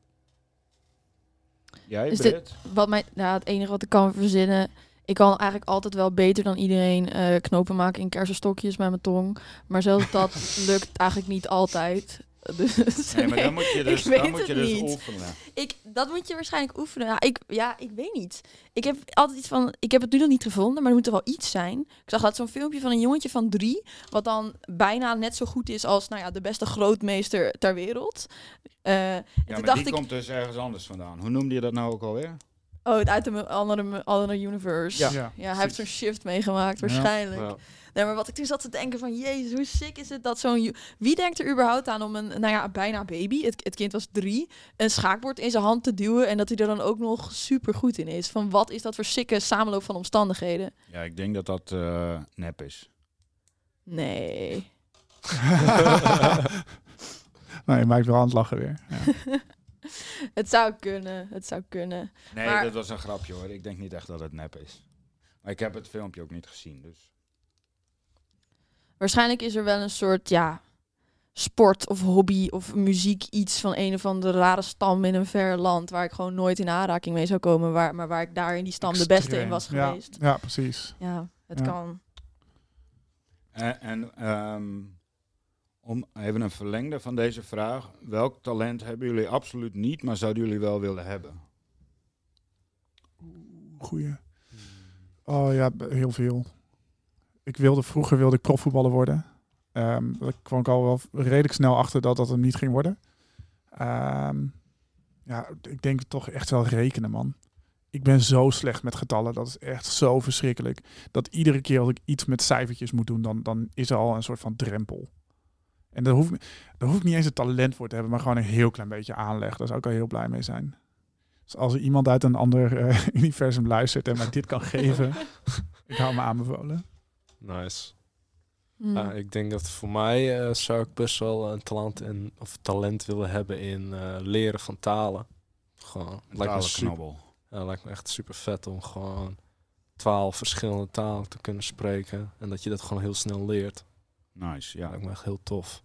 Jij, dus Britt? Dit, wat mij, nou, het enige wat ik kan verzinnen... Ik kan eigenlijk altijd wel beter dan iedereen uh, knopen maken in kersenstokjes met mijn tong. Maar zelfs dat lukt eigenlijk niet altijd. Dus, nee, maar dan moet je dus, dan moet je dus oefenen. Ik, dat moet je waarschijnlijk oefenen. Ja ik, ja, ik weet niet. Ik heb altijd iets van... Ik heb het nu nog niet gevonden, maar er moet er wel iets zijn. Ik zag dat zo'n filmpje van een jongetje van drie... wat dan bijna net zo goed is als nou ja, de beste grootmeester ter wereld. Uh, ja, maar dacht die ik, komt dus ergens anders vandaan. Hoe noemde je dat nou ook alweer? Oh, het uit de andere, andere universe. Ja, ja, ja hij heeft zo'n shift meegemaakt waarschijnlijk. Ja, ja. Nee, maar wat ik toen zat te denken van... Jezus, hoe sick is het dat zo'n... Ju- Wie denkt er überhaupt aan om een... Nou ja, bijna baby. Het, het kind was drie. Een schaakbord in zijn hand te duwen. En dat hij er dan ook nog super goed in is. Van wat is dat voor sicke samenloop van omstandigheden? Ja, ik denk dat dat uh, nep is. Nee. Nou, je maakt wel aan het lachen weer. Ja. Het zou kunnen, het zou kunnen. Nee, maar... dat was een grapje hoor. Ik denk niet echt dat het nep is. Maar ik heb het filmpje ook niet gezien, dus... Waarschijnlijk is er wel een soort, ja, sport of hobby of muziek iets van een of andere rare stam in een ver land waar ik gewoon nooit in aanraking mee zou komen, waar, maar waar ik daar in die stam Extreme. de beste in was ja, geweest. Ja, precies. Ja, het ja. kan. En, en um, om even een verlengde van deze vraag, welk talent hebben jullie absoluut niet, maar zouden jullie wel willen hebben? Goeie. Oh ja, heel veel. Ik wilde vroeger wilde ik profvoetballer worden. Um, daar kwam ik al wel redelijk snel achter dat dat hem niet ging worden. Um, ja, ik denk toch echt wel rekenen, man. Ik ben zo slecht met getallen. Dat is echt zo verschrikkelijk. Dat iedere keer als ik iets met cijfertjes moet doen, dan, dan is er al een soort van drempel. En daar hoef, daar hoef ik niet eens een talent voor te hebben, maar gewoon een heel klein beetje aanleg. Daar zou ik al heel blij mee zijn. Dus als er iemand uit een ander uh, universum luistert en mij dit kan geven, ik hou me aanbevolen. Nice. Mm. Uh, ik denk dat voor mij uh, zou ik best wel een talent in of talent willen hebben in uh, leren van talen. Gewoon. Lijkt me, super, uh, lijkt me echt super vet om gewoon twaalf verschillende talen te kunnen spreken en dat je dat gewoon heel snel leert. Nice, ja. Lijkt me echt heel tof.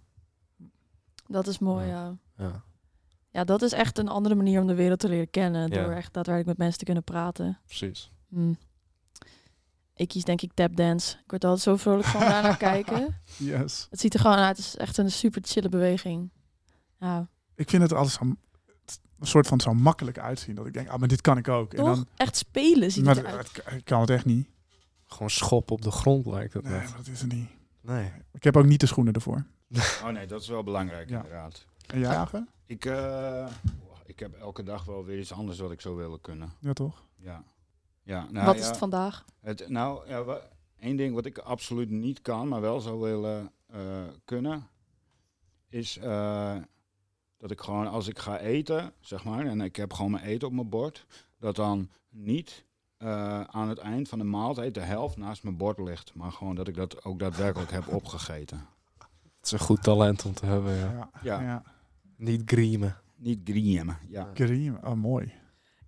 Dat is mooi, ja. Ja, ja. ja dat is echt een andere manier om de wereld te leren kennen ja. door echt daadwerkelijk met mensen te kunnen praten. Precies. Mm. Ik kies denk ik tapdance. Ik word altijd zo vrolijk van daar naar kijken. Yes. Het ziet er gewoon uit. Het is echt een super chille beweging. Ja. Ik vind het alles zo, een soort van zo makkelijk uitzien. Dat ik denk, ah, maar dit kan ik ook. Toch? En dan, echt spelen ziet maar, het eruit. Ik kan het echt niet. Gewoon schop op de grond lijkt het. Nee, net. Maar dat is het niet. Nee. Ik heb ook niet de schoenen ervoor. Oh nee, dat is wel belangrijk ja. inderdaad. En jij? Ja, ik, uh, ik heb elke dag wel weer iets anders wat ik zou willen kunnen. Ja, toch? Ja. Ja, nou, wat is het ja, vandaag? Het, nou, ja, w- één ding wat ik absoluut niet kan, maar wel zou willen uh, kunnen, is uh, dat ik gewoon als ik ga eten, zeg maar, en ik heb gewoon mijn eten op mijn bord, dat dan niet uh, aan het eind van de maaltijd de helft naast mijn bord ligt, maar gewoon dat ik dat ook daadwerkelijk heb opgegeten. Het is een goed talent om te hebben, ja. ja, ja. ja. Niet griemen. Niet griemen, ja. Griemen, oh mooi.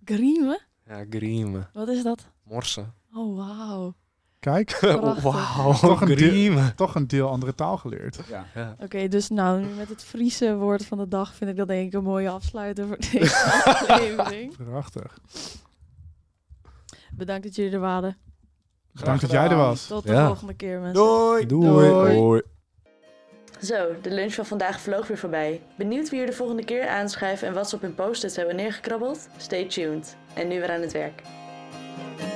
Griemen? Ja, griemen. Wat is dat? Morsen. Oh, wauw. Kijk. Wauw, toch, toch een deel andere taal geleerd. Ja. Ja. Oké, okay, dus nou, met het Friese woord van de dag vind ik dat denk ik een mooie afsluiter voor deze aflevering. Prachtig. Bedankt dat jullie er waren. Bedankt dat jij er was. Tot de ja. volgende keer, mensen. Doei. Doei. Doei. Doei. Zo, de lunch van vandaag vloog weer voorbij. Benieuwd wie er de volgende keer aanschrijven en wat ze op hun post-its hebben neergekrabbeld? Stay tuned. En nu weer aan het werk.